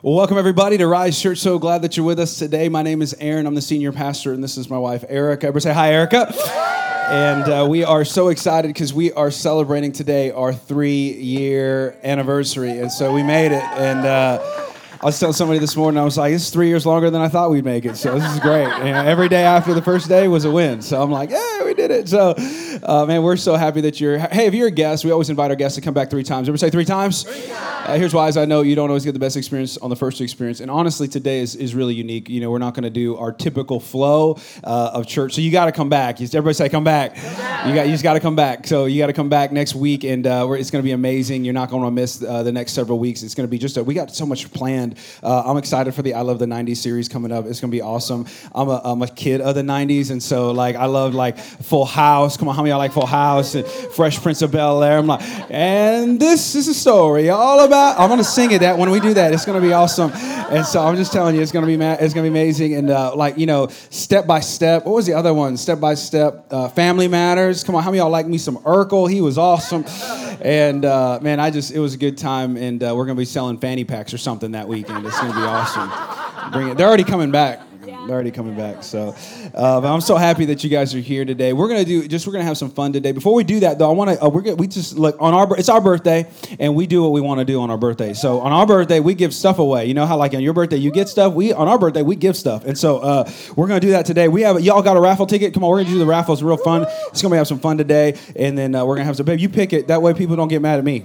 Well, welcome everybody to Rise Church. So glad that you're with us today. My name is Aaron. I'm the senior pastor, and this is my wife, Erica. Everybody say hi, Erica. And we are so excited because we are celebrating today our 3-year anniversary. And so we made it. And I was telling somebody this morning, I was like, it's 3 years longer than I thought we'd make it. So this is great. And every day after the first day was a win. So I'm like, yeah, we did it. So, man, we're so happy that you're. Hey, if you're a guest, we always invite our guests to come back 3 times. Everybody say 3 times? 3 times. Here's why, as I know, you don't always get the best experience on the first experience. And honestly, today is really unique. You know, we're not going to do our typical flow of church. So you got to come back. Everybody say, come back. Come back. You just got to come back. So you got to come back next week, and it's going to be amazing. You're not going to miss the next several weeks. It's going to be just we got so much planned. I'm excited for the I Love the 90s series coming up. It's going to be awesome. I'm a kid of the 90s, and so, I love, Full House. Come on, how many of y'all like Full House and Fresh Prince of Bel-Air? I'm like, and this is a story all about. I'm gonna sing it. That when we do that, it's gonna be awesome. And so I'm just telling you, it's gonna be amazing. And Step by Step. What was the other one? Step by Step. Family Matters. Come on, how many of y'all like me some Urkel? He was awesome. And man, it was a good time. And we're gonna be selling fanny packs or something that weekend. It's gonna be awesome. Bring it. They're already coming back. They're already coming back, so but I'm so happy that you guys are here today. We're gonna have some fun today. Before we do that, though, it's our birthday, and we do what we want to do on our birthday. So on our birthday, we give stuff away. You know how on your birthday you get stuff. On our birthday we give stuff, and so we're gonna do that today. Y'all got a raffle ticket? Come on, we're gonna do the raffle. It's real fun. It's gonna have some fun today, and then we're gonna have some. Babe, you pick it. That way people don't get mad at me.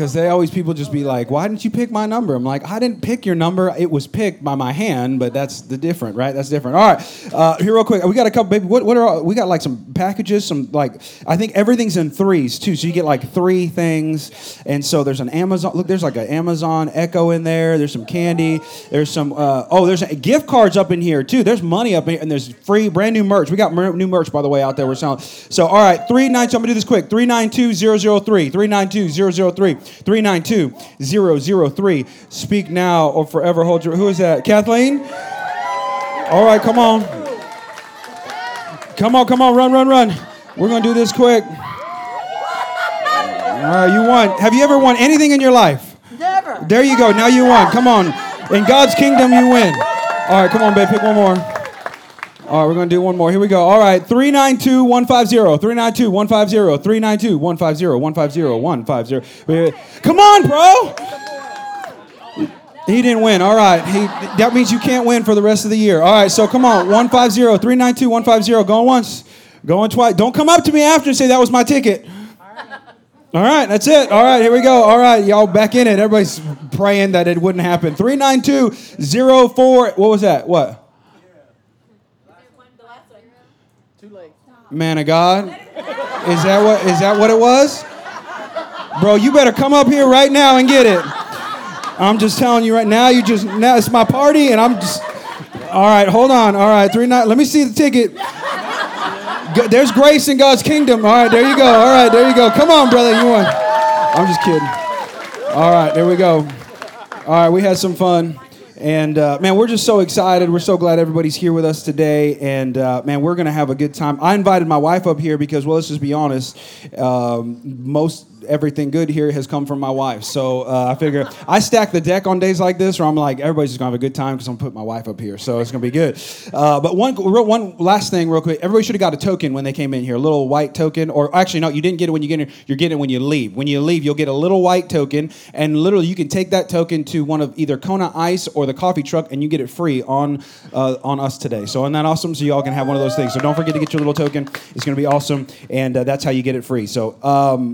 Because people just be like, why didn't you pick my number? I'm like, I didn't pick your number. It was picked by my hand, but that's different, right? That's different. All right, here real quick. We got a couple, baby. We got some packages, I think everything's in 3s too. So you get 3 things. And so there's an Amazon, there's an Amazon Echo in there. There's some candy. There's some, there's gift cards up in here too. There's money up in here, and there's free brand new merch. We got new merch, by the way, out there. We're selling. So, all right, 392, I'm gonna do this quick. 392003, 392003. 392003. Speak now or forever hold your. Who is that? Kathleen? All right, come on. Come on. Run. We're going to do this quick. All right, you won. Have you ever won anything in your life? Never. There you go. Now you won. Come on. In God's kingdom, you win. All right, come on, babe. Pick one more. All right, we're going to do one more. Here we go. All right, 392150, 392150, 392150, 150. Come on, bro. He didn't win. All right. That means you can't win for the rest of the year. All right, so come on, 150, 392150. Going once, going twice. Don't come up to me after and say that was my ticket. All right, that's it. All right, here we go. All right, y'all back in it. Everybody's praying that it wouldn't happen. 392004. What was that? What? Man of God, is that what it was? Bro, you better come up here right now and get it. I'm just telling you right now. Now it's my party, and all right. Hold on. All right, 39. Let me see the ticket. There's grace in God's kingdom. All right, there you go. All right, there you go. Come on, brother, you won. I'm just kidding. All right, there we go. All right, we had some fun. And, man, we're just so excited. We're so glad everybody's here with us today. And, man, we're going to have a good time. I invited my wife up here because, well, let's just be honest, most everything good here has come from my wife. So I figure I stack the deck on days like this where I'm like, everybody's just going to have a good time because I'm going to put my wife up here. So it's going to be good. But one last thing real quick. Everybody should have got a token when they came in here, a little white token. Or actually, no, you didn't get it when you get in here. You're getting it when you leave. When you leave, you'll get a little white token. And literally, you can take that token to one of either Kona Ice or the coffee truck, and you get it free on us today. So isn't that awesome? So you all can have one of those things. So don't forget to get your little token. It's going to be awesome. And that's how you get it free. So,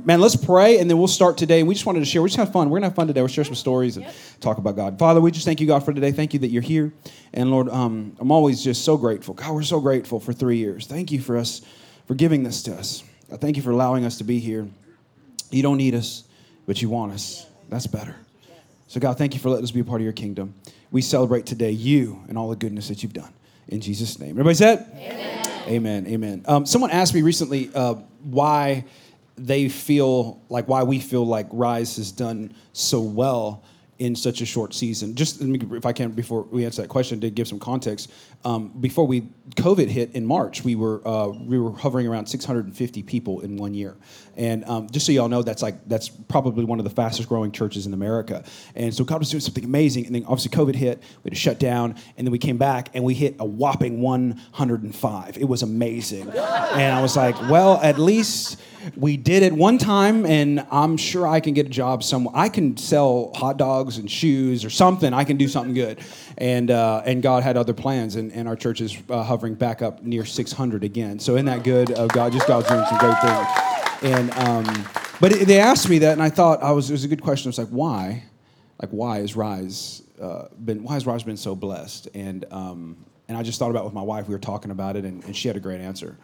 man, let's pray. And then we'll start today. We just wanted to share. We just had fun. We're going to have fun today. We'll share some stories and talk about God. Father, we just thank you, God, for today. Thank you that you're here. And, Lord, I'm always just so grateful. God, we're so grateful for 3 years. Thank you for giving this to us. I thank you for allowing us to be here. You don't need us, but you want us. That's better. So, God, thank you for letting us be a part of your kingdom. We celebrate today you and all the goodness that you've done. In Jesus' name. Everybody said? Amen. Someone asked me recently why we feel like Rise has done so well in such a short season? Just if I can, before we answer that question, to give some context, before COVID hit in March, we were hovering around 650 people in 1 year, and just so y'all know, that's probably one of the fastest growing churches in America. And so God was doing something amazing, and then obviously COVID hit, we had to shut down, and then we came back and we hit a whopping 105. It was amazing, and I was like, well, at least we did it one time, and I'm sure I can get a job somewhere. I can sell hot dogs and shoes or something. I can do something good. And God had other plans, and our church is hovering back up near 600 again. So isn't that good? God's doing some great things. And but they asked me that, and I thought it was a good question. I was like, why? Like, why has Rise been so blessed? And I just thought about it with my wife. We were talking about it, and she had a great answer.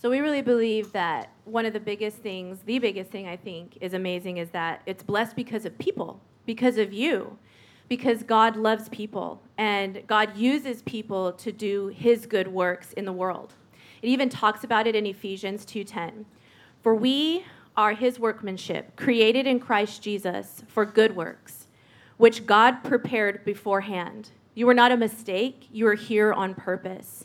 So we really believe that one of the biggest thing I think is amazing is that it's blessed because of people, because of you, because God loves people, and God uses people to do his good works in the world. It even talks about it in Ephesians 2:10. For we are his workmanship, created in Christ Jesus for good works, which God prepared beforehand. You were not a mistake, you were here on purpose.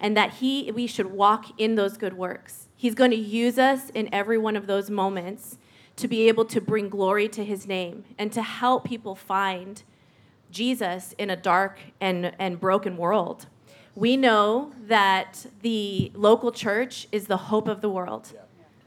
And that we should walk in those good works. He's going to use us in every one of those moments to be able to bring glory to his name and to help people find Jesus in a dark and broken world. We know that the local church is the hope of the world. Yeah.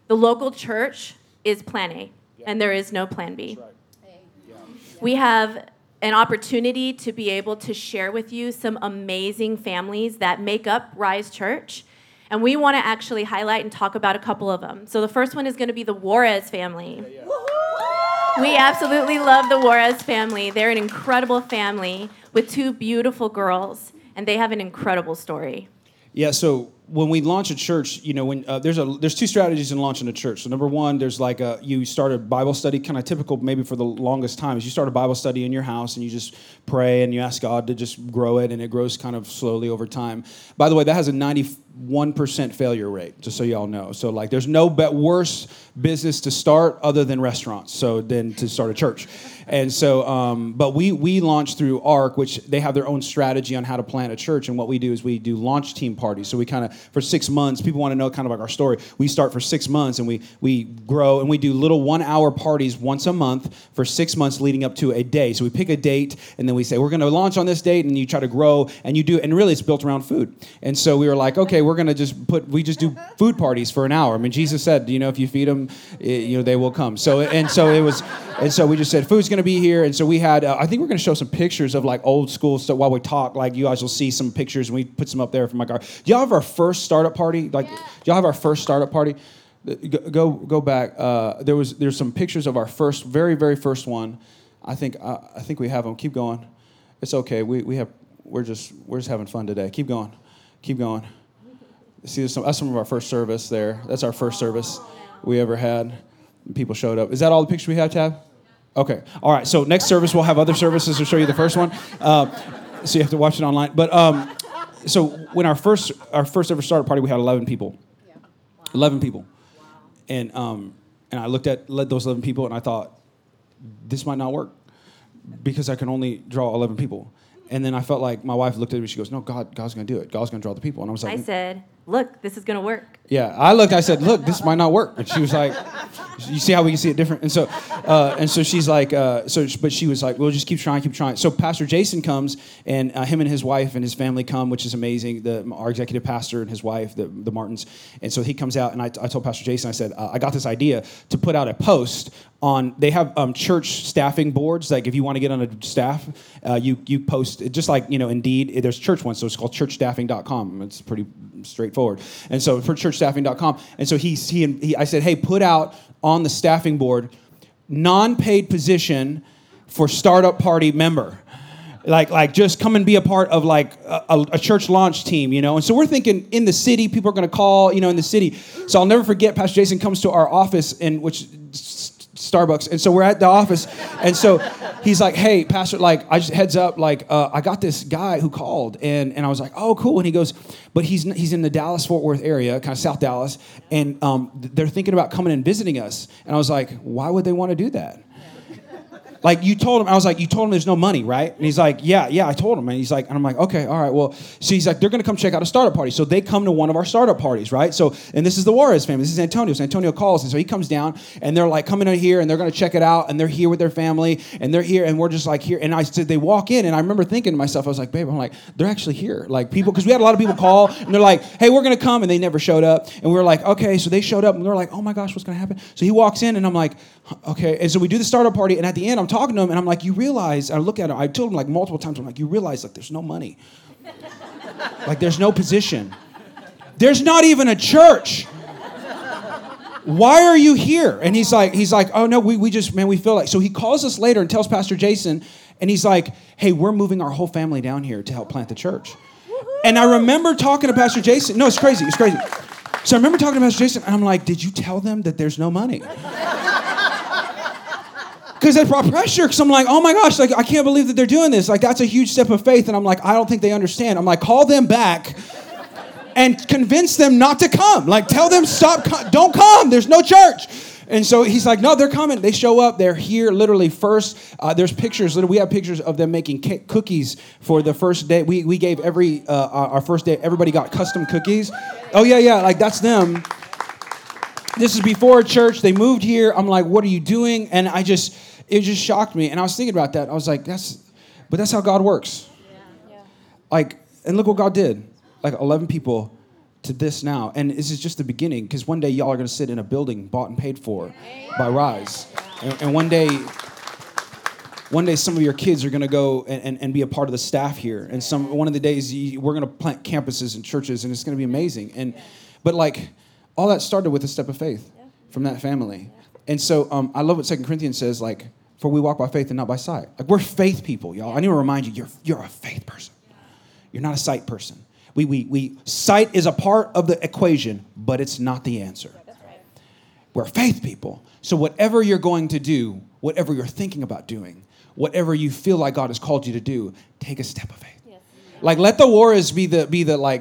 The local church is plan A, yeah, and there is no plan B. That's right. Yeah. We have an opportunity to be able to share with you some amazing families that make up Rise Church. And we want to actually highlight and talk about a couple of them. So the first one is going to be the Juarez family. Yeah, yeah. We absolutely love the Juarez family. They're an incredible family with two beautiful girls, and they have an incredible story. Yeah, so when we launch a church, you know, when there's two strategies in launching a church. So number one, there's like you start a Bible study, kind of typical maybe for the longest time, is you start a Bible study in your house and you just pray and you ask God to just grow it, and it grows kind of slowly over time. By the way, that has a 91% failure rate, just so y'all know. So like there's no worse business to start other than restaurants, so than to start a church. And so, but we launched through ARC, which they have their own strategy on how to plant a church. And what we do is we do launch team parties. So we kind of, for 6 months, people want to know kind of like our story. We start for 6 months and we grow, and we do little 1 hour parties once a month for 6 months leading up to a day. So we pick a date and then we say, we're going to launch on this date, and you try to grow and you do, and really it's built around food. And so we were like, okay, we're going to just do food parties for an hour. I mean, Jesus said, you know, if you feed them, they will come. So we just said, food's going to be here. And so we had, I think we're going to show some pictures of like old school stuff while we talk. Like you guys will see some pictures, and we put some up there from my car. Y'all have our first startup party? Like, yeah. Y'all have our first startup party? Go back. There's some pictures of our first, very, very first one. I think we have them. Keep going. It's okay. We're just having fun today. Keep going. Keep going. See, that's some of our first service there. That's our first service we ever had. People showed up. Is that all the pictures we have, Tab? Okay. All right. So next service, we'll have other services to show you the first one. So you have to watch it online. But so when our first ever startup party, we had 11 people. Yeah. Wow. 11 people. Wow. And I led those 11 people, and I thought, this might not work because I can only draw 11 people. And then I felt like my wife looked at me. She goes, "No, God's going to do it. God's going to draw the people." And I was like, "I said, look, this is going to work." Yeah, I said, "Look, this might not work." And she was like, "You see how we can see it different?" And so, she's like, but she was like, "We'll just keep trying." So Pastor Jason comes, and him and his wife and his family come, which is amazing. Our executive pastor and his wife, the Martins, and so he comes out, and I told Pastor Jason, I said, "I got this idea to put out a post." They have church staffing boards. Like if you want to get on a staff, you post just like, you know, Indeed. There's church ones, so it's called churchstaffing.com. It's pretty straightforward. And so for churchstaffing.com, and so I said, hey, put out on the staffing board, non-paid position for startup party member. Like, just come and be a part of like a church launch team, you know. And so we're thinking in the city, people are going to call, you know, in the city. So I'll never forget. Pastor Jason comes to our office, in which. Starbucks, and so we're at the office, and so he's like, "Hey, Pastor, like, I just heads up, like, I got this guy who called," and I was like, "Oh, cool." And he goes, "But he's in the Dallas-Fort Worth area, kind of South Dallas, and they're thinking about coming and visiting us." And I was like, "Why would they want to do that?" Like, you told him, I was like, you told him there's no money, right? And he's like, yeah, I told him. And he's like, and I'm like, okay, all right, well, so he's like, they're going to come check out a startup party. So they come to one of our startup parties, right? So, and this is the Juarez family. This is Antonio. So Antonio calls, and so he comes down, and they're like coming in here, and they're going to check it out, and they're here with their family, and they're here, and we're just like here. And I said, they walk in, and I remember thinking to myself, I was like, babe, I'm like, they're actually here. Like, people, because we had a lot of people call, and they're like, hey, we're going to come, and they never showed up. And we were like, okay, so they showed up, and they're like, oh my gosh, what's going to happen? So he walks in, and I'm like, okay. And so we do the startup party, and at the end, I'm talking to him, and I'm like, you realize, I look at him, I told him like multiple times, I'm like, you realize like there's no money. Like, there's no position. There's not even a church. Why are you here? And he's like, oh no, we just, man, we feel like, so he calls us later and tells Pastor Jason, and he's like, hey, we're moving our whole family down here to help plant the church. And I remember talking to Pastor Jason. No, it's crazy. So I remember talking to Pastor Jason, and I'm like, did you tell them that there's no money? Because that brought pressure, because I'm like, oh my gosh, like, I can't believe that they're doing this. Like, that's a huge step of faith. And I'm like, I don't think they understand. I'm like, call them back and convince them not to come. Like, tell them, don't come. There's no church. And so he's like, no, they're coming. They show up. They're here literally first. There's pictures. We have pictures of them making cookies for the first day. We gave our first day, everybody got custom cookies. Oh, yeah. Like, that's them. This is before church. They moved here. I'm like, what are you doing? And it just shocked me. And I was thinking about that. I was like, that's how God works. Yeah. Like, and look what God did. Like, 11 people to this now. And this is just the beginning, because one day y'all are going to sit in a building bought and paid for by Rise. And one day some of your kids are going to go and be a part of the staff here. And one of the days we're going to plant campuses and churches, and it's going to be amazing. But like, all that started with a step of faith from that family. And so I love what 2 Corinthians says, like, for we walk by faith and not by sight. Like, we're faith people, y'all. I need to remind you, you're a faith person. You're not a sight person. We sight is a part of the equation, but it's not the answer. That's right. We're faith people. So whatever you're going to do, whatever you're thinking about doing, whatever you feel like God has called you to do, take a step of faith. Like, let the Juarez be the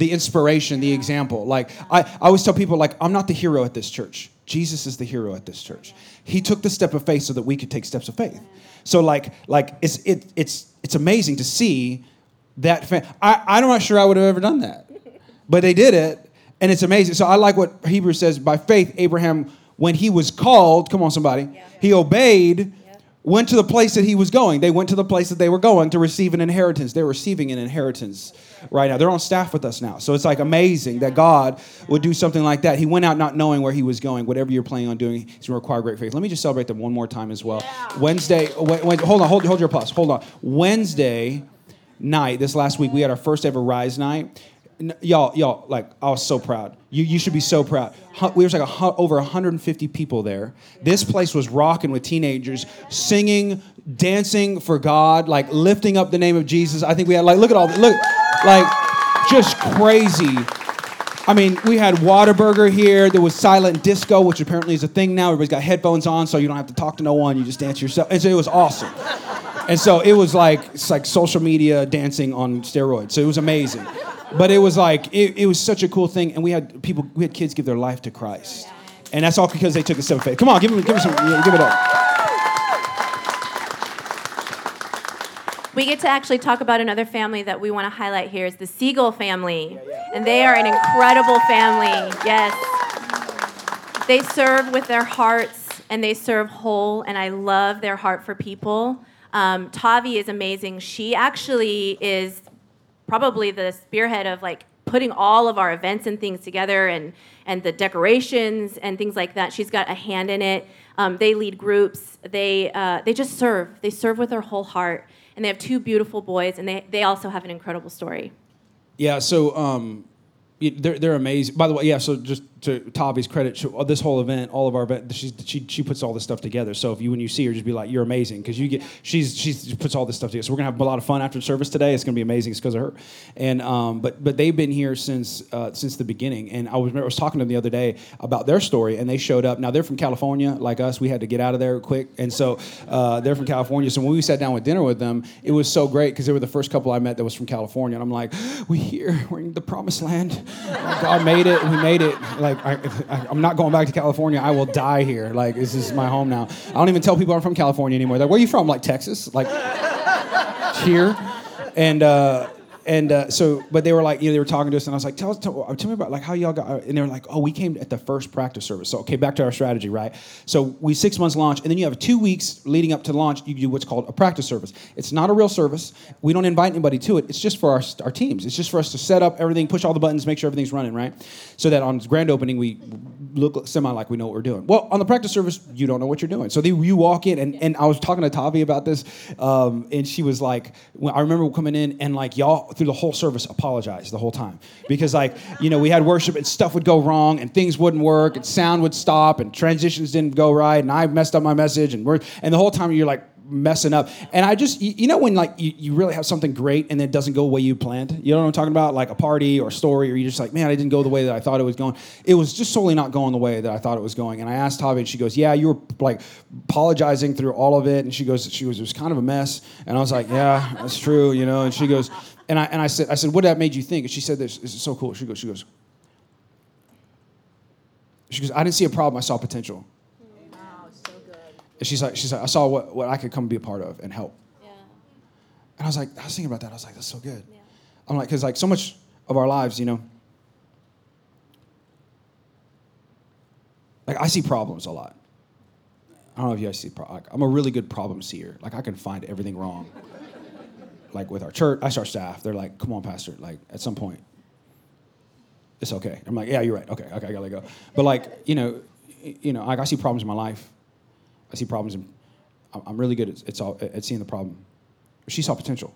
inspiration, the example. Like, I always tell people, like, I'm not the hero at this church. Jesus is the hero at this church. He took the step of faith so that we could take steps of faith. So like it's amazing to see that. I'm not sure I would have ever done that, but they did it, and it's amazing. So I like what Hebrews says: by faith, Abraham, when he was called, come on, somebody, he obeyed. Went to the place that he was going. They went to the place that they were going to receive an inheritance. They're receiving an inheritance right now. They're on staff with us now. So it's like amazing that God would do something like that. He went out not knowing where he was going. Whatever you're planning on doing, it's going to require great faith. Let me just celebrate them one more time as well. Yeah. Wednesday, hold on, hold your applause. Hold on. Wednesday night, this last week, we had our first ever Rise night. Y'all, like, I was so proud. You should be so proud. We was like over 150 people there. This place was rocking with teenagers, singing, dancing for God, like lifting up the name of Jesus. I think we had, like, look, just crazy. I mean, we had Whataburger here. There was silent disco, which apparently is a thing now. Everybody's got headphones on, so you don't have to talk to no one. You just dance yourself. And so it was awesome. And so it was like, it's like social media dancing on steroids. So it was amazing. But it was like, it was such a cool thing. And we had kids give their life to Christ. And that's all because they took a step of faith. Come on, give them some, give it up. We get to actually talk about another family that we want to highlight here is the Siegel family. And they are an incredible family, yes. They serve with their hearts, and they serve whole, and I love their heart for people. Tavi is amazing. She actually is probably the spearhead of, like, putting all of our events and things together and the decorations and things like that. She's got a hand in it. They lead groups. They just serve. They serve with their whole heart. And they have two beautiful boys, and they also have an incredible story. Yeah, so they're amazing. By the way, yeah, so just to Tavi's credit, this whole event, all of our events, she puts all this stuff together. So when you see her, just be like, you're amazing, because she puts all this stuff together. So we're going to have a lot of fun after service today. It's going to be amazing. It's because of her. And but they've been here since the beginning. And I was talking to them the other day about their story, and they showed up. Now, they're from California, like us. We had to get out of there quick. And so they're from California. So when we sat down with dinner with them, it was so great, because they were the first couple I met that was from California. And I'm like, we're here. We're in the promised land. God made it. He made it. Like, I'm not going back to California. I will die here. Like, this is my home now. I don't even tell people I'm from California anymore. Like, where are you from? Like, Texas? Like, here? And so, but they were like, you know, they were talking to us, and I was like, tell me about, like, how y'all got, and they were like, oh, we came at the first practice service. So, okay, back to our strategy, right? So we 6 months launch, and then you have 2 weeks leading up to launch, you do what's called a practice service. It's not a real service. We don't invite anybody to it. It's just for our teams. It's just for us to set up everything, push all the buttons, make sure everything's running, right? So that on grand opening, we look semi like we know what we're doing. Well, on the practice service, you don't know what you're doing. So you walk in, and I was talking to Tavi about this, and she was like, I remember coming in, and like, y'all, through the whole service, apologize the whole time. Because, like, you know, we had worship and stuff would go wrong and things wouldn't work and sound would stop and transitions didn't go right and I messed up my message and the whole time you're, like, messing up. And I just, you know when, like, you really have something great and it doesn't go the way you planned? You know what I'm talking about? Like a party or a story, or you're just like, man, I didn't go the way that I thought it was going. It was just solely not going the way that I thought it was going. And I asked Tavi, and she goes, yeah, you were, like, apologizing through all of it. And she goes, it was kind of a mess. And I was like, yeah, that's true, you know. And she goes, and I said, what that made you think? And she said, this is so cool. She goes, I didn't see a problem, I saw potential. And she's like, I saw what I could come be a part of and help. Yeah. And I was thinking about that. I was like, that's so good. Yeah. I'm like, because, like, so much of our lives, you know, like, I see problems a lot. I don't know if you guys see problems. I'm a really good problem seer. Like, I can find everything wrong. Like, with our church, I start staff. They're like, come on, Pastor. Like, at some point, it's okay. I'm like, yeah, you're right. Okay, I gotta let go. But, like, you know, like, I see problems in my life. I see problems, and I'm really good at seeing the problem. She saw potential.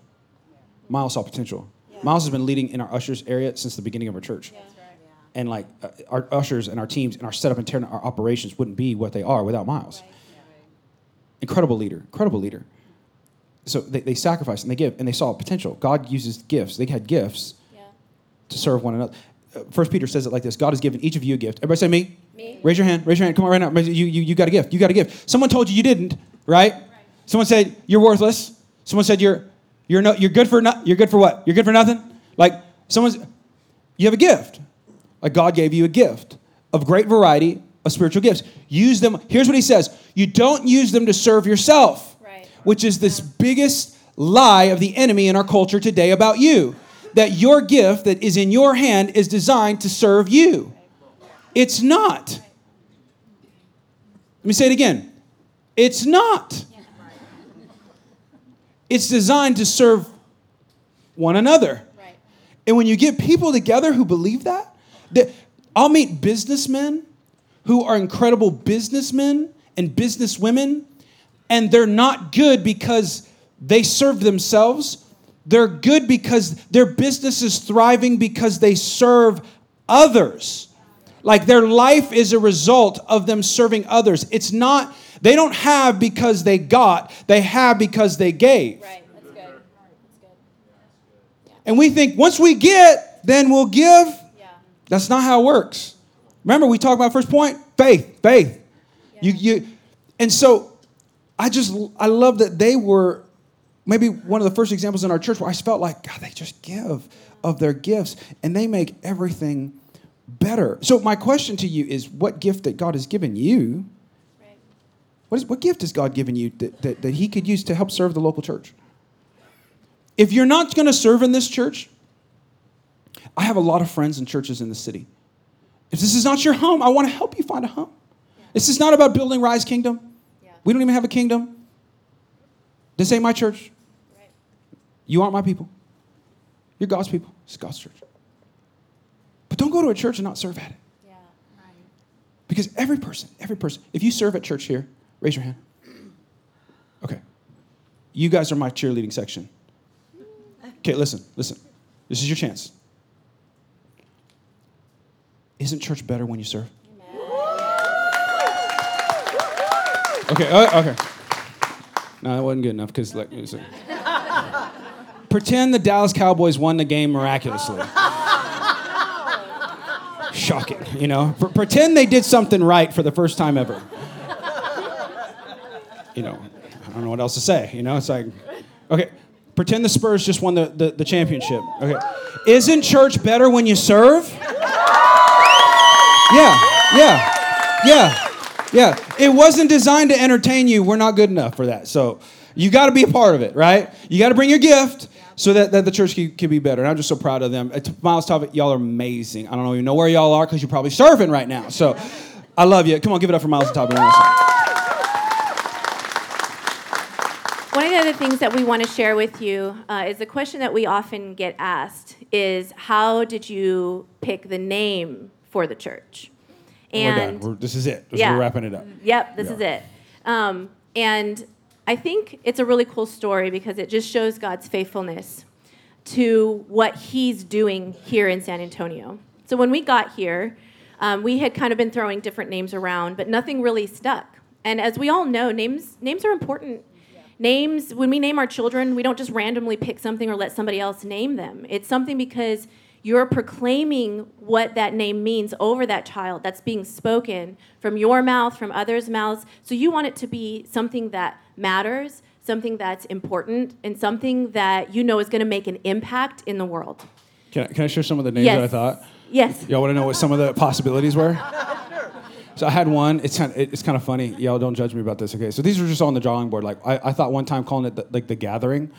Miles saw potential. Yeah. Miles has been leading in our ushers area since the beginning of our church. Yeah. That's right. Yeah. And, like, our ushers and our teams and our setup and tearing, our operations wouldn't be what they are without Miles. Right. Yeah. Incredible leader. So they sacrifice and they give, and they saw potential. God uses gifts. They had gifts to serve one another. First Peter says it like this: God has given each of you a gift. Everybody say me. Me. Raise your hand. Come on, right now. You got a gift. You got a gift. Someone told you you didn't, right? Someone said you're worthless. Someone said you're good for what? You're good for nothing. Like, you have a gift. Like, God gave you a gift of great variety of spiritual gifts. Use them. Here's what he says: you don't use them to serve yourself, right? Which is this biggest lie of the enemy in our culture today about you. That your gift that is in your hand is designed to serve you. It's not. Let me say it again. It's not. It's designed to serve one another. And when you get people together who believe that, I'll meet businessmen who are incredible businessmen and businesswomen, and they're not good because they serve themselves. They're good because their business is thriving because they serve others. Like, their life is a result of them serving others. It's not, they don't have because they got, they have because they gave. Right, that's good. That's good. Yeah. And we think once we get, then we'll give. Yeah. That's not how it works. Remember, we talked about first point, faith. Yeah. You. And so I love that they were, maybe one of the first examples in our church where I felt like, God, they just give of their gifts and they make everything better. So my question to you is, what gift that God has given you, right? What gift has God given you that he could use to help serve the local church? If you're not going to serve in this church, I have a lot of friends in churches in the city. If this is not your home, I want to help you find a home. Yeah. This is not about building Rise Kingdom. Yeah. We don't even have a kingdom. This ain't my church. You aren't my people. You're God's people. It's God's church. But don't go to a church and not serve at it. Yeah, right. Because every person, if you serve at church here, raise your hand. Okay. You guys are my cheerleading section. Okay, listen. This is your chance. Isn't church better when you serve? Amen. Okay. No, that wasn't good enough because, like, it was like, pretend the Dallas Cowboys won the game miraculously. Shocking, you know. Pretend they did something right for the first time ever. You know, I don't know what else to say. You know, it's like, okay, Pretend the Spurs just won the championship. Okay. Isn't church better when you serve? Yeah. It wasn't designed to entertain you. We're not good enough for that. So you got to be a part of it, right? You got to bring your gift so that the church can be better. And I'm just so proud of them. Miles, Tavi, y'all are amazing. I don't even know where y'all are because you're probably serving right now. So I love you. Come on, give it up for Miles and Tavi. One of the other things that we want to share with you is the question that we often get asked is, how did you pick the name for the church? And this is it. We're wrapping it up. Yep, this is it. And I think it's a really cool story because it just shows God's faithfulness to what he's doing here in San Antonio. So when we got here, we had kind of been throwing different names around, but nothing really stuck. And as we all know, names are important. Names, when we name our children, we don't just randomly pick something or let somebody else name them. It's something because you're proclaiming what that name means over that child that's being spoken from your mouth, from others' mouths. So you want it to be something that matters, something that's important, and something that you know is going to make an impact in the world. Can I share some of the names that I thought? Yes. Y'all want to know what some of the possibilities were? So I had one. It's kind of funny. Y'all don't judge me about this, okay? So these were just on the drawing board. Like I thought one time calling it the Gathering.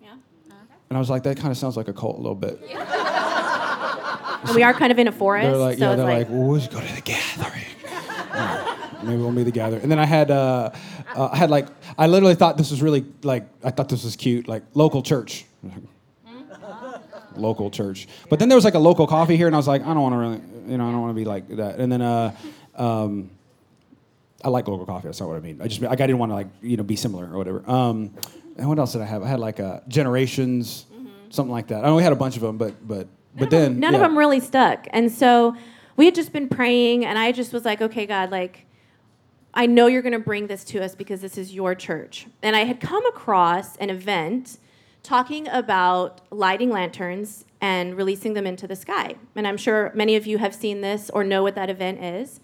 Yeah. Okay. And I was like, that kind of sounds like a cult a little bit. Yeah. And we are kind of in a forest. They're like, so yeah, they're like, well, we'll just go to the Gathering. Maybe we'll be the Gathering. And then I had, I literally thought this was really like, I thought this was cute, like local church. Local church. But then there was like a local coffee here, and I was like, I don't want to really, I don't want to be like that. And then I like local coffee. That's not what I mean. I didn't want to be similar or whatever. And what else did I have? I had Generations, something like that. I know we had a bunch of them, but none of them really stuck. And so we had just been praying, and I just was like, okay, God, I know you're going to bring this to us because this is your church. And I had come across an event talking about lighting lanterns and releasing them into the sky. And I'm sure many of you have seen this or know what that event is.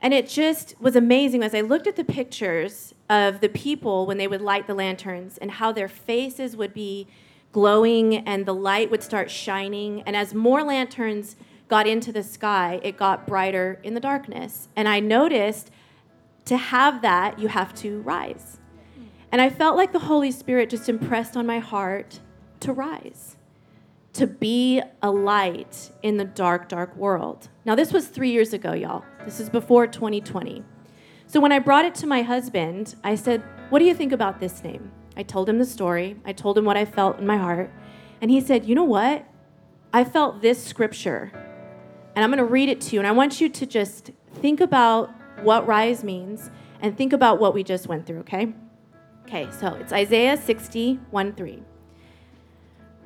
And it just was amazing as I looked at the pictures of the people when they would light the lanterns and how their faces would be glowing and the light would start shining. And as more lanterns got into the sky, it got brighter in the darkness. And I noticed to have that, you have to rise. And I felt like the Holy Spirit just impressed on my heart to rise, to be a light in the dark, dark world. Now, this was 3 years ago, y'all. This is before 2020. So when I brought it to my husband, I said, what do you think about this name? I told him the story. I told him what I felt in my heart. And he said, you know what? I felt this scripture, and I'm going to read it to you. And I want you to just think about what rise means and think about what we just went through, okay? Okay, so it's Isaiah 60, 1-3.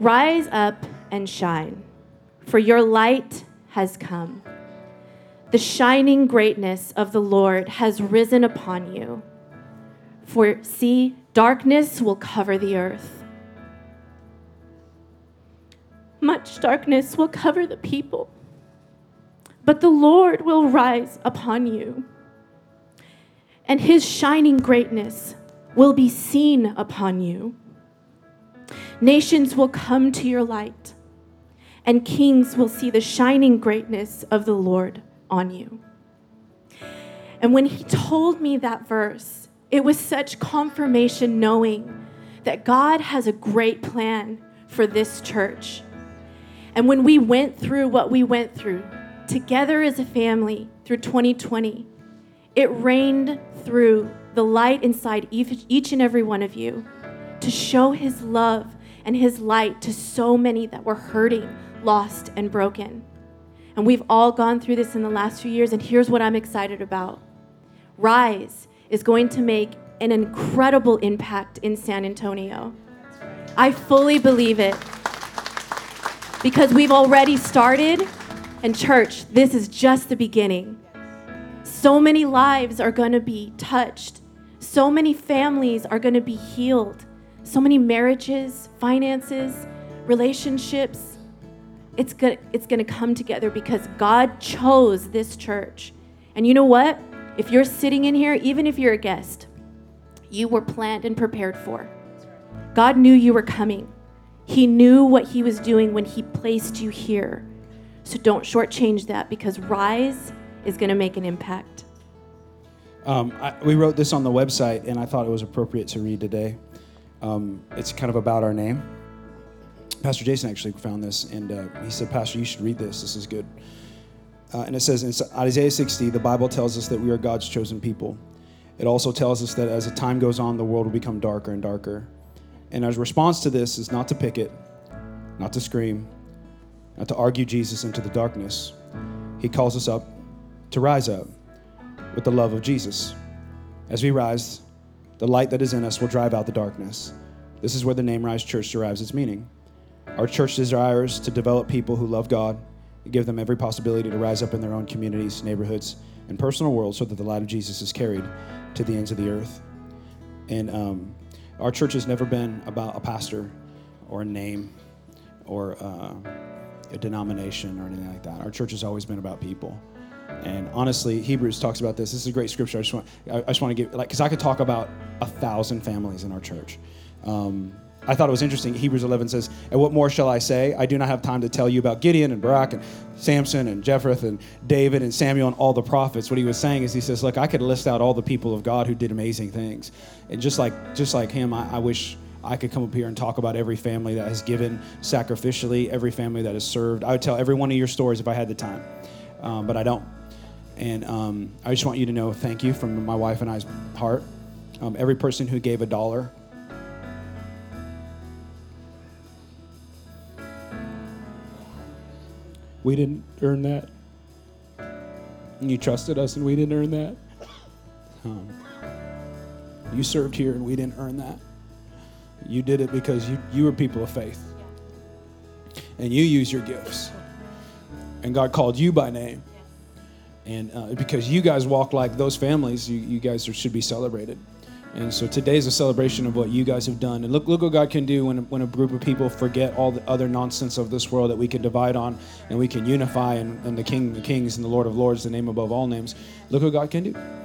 Rise up and shine, for your light has come. The shining greatness of the Lord has risen upon you. For see, darkness will cover the earth. Much darkness will cover the people, but the Lord will rise upon you, and his shining greatness will be seen upon you. Nations will come to your light, and kings will see the shining greatness of the Lord on you. And when he told me that verse, it was such confirmation knowing that God has a great plan for this church. And when we went through what we went through together as a family through 2020, it rained through the light inside each and every one of you to show his love and his light to so many that were hurting, lost, and broken. And we've all gone through this in the last few years, and here's what I'm excited about. Rise is going to make an incredible impact in San Antonio. I fully believe it because we've already started, and church, this is just the beginning. So many lives are going to be touched. So many families are going to be healed. So many marriages, finances, relationships. It's going to come together because God chose this church. And you know what? If you're sitting in here, even if you're a guest, you were planned and prepared for. God knew you were coming. He knew what he was doing when he placed you here. So don't shortchange that, because Rise is going to make an impact. We wrote this on the website, and I thought it was appropriate to read today. It's kind of about our name. Pastor Jason actually found this, and he said, Pastor, you should read this. This is good. And it says, in Isaiah 60, the Bible tells us that we are God's chosen people. It also tells us that as the time goes on, the world will become darker and darker. And our response to this is not to picket, not to scream, not to argue Jesus into the darkness. He calls us up to rise up with the love of Jesus. As we rise, the light that is in us will drive out the darkness. This is where the name Rise Church derives its meaning. Our church desires to develop people who love God and give them every possibility to rise up in their own communities, neighborhoods, and personal worlds so that the light of Jesus is carried to the ends of the earth. And our church has never been about a pastor or a name or a denomination or anything like that. Our church has always been about people. And honestly, Hebrews talks about this. This is a great scripture. I just want to give, like, because I could talk about 1,000 families in our church. I thought it was interesting. Hebrews 11 says, "And what more shall I say? I do not have time to tell you about Gideon and Barak and Samson and Jephthah and David and Samuel and all the prophets." What he was saying is, he says, "Look, I could list out all the people of God who did amazing things, and just like him, I wish I could come up here and talk about every family that has given sacrificially, every family that has served. I would tell every one of your stories if I had the time, but I don't." And I just want you to know, thank you from my wife and I's heart. Every person who gave $1. We didn't earn that. And you trusted us, and we didn't earn that. You served here, and we didn't earn that. You did it because you were people of faith. And you used your gifts. And God called you by name. And because you guys walk like those families, you guys should be celebrated. And so today's a celebration of what you guys have done. And look what God can do when a group of people forget all the other nonsense of this world that we can divide on, and we can unify in the King of Kings and the Lord of Lords, the name above all names. Look what God can do.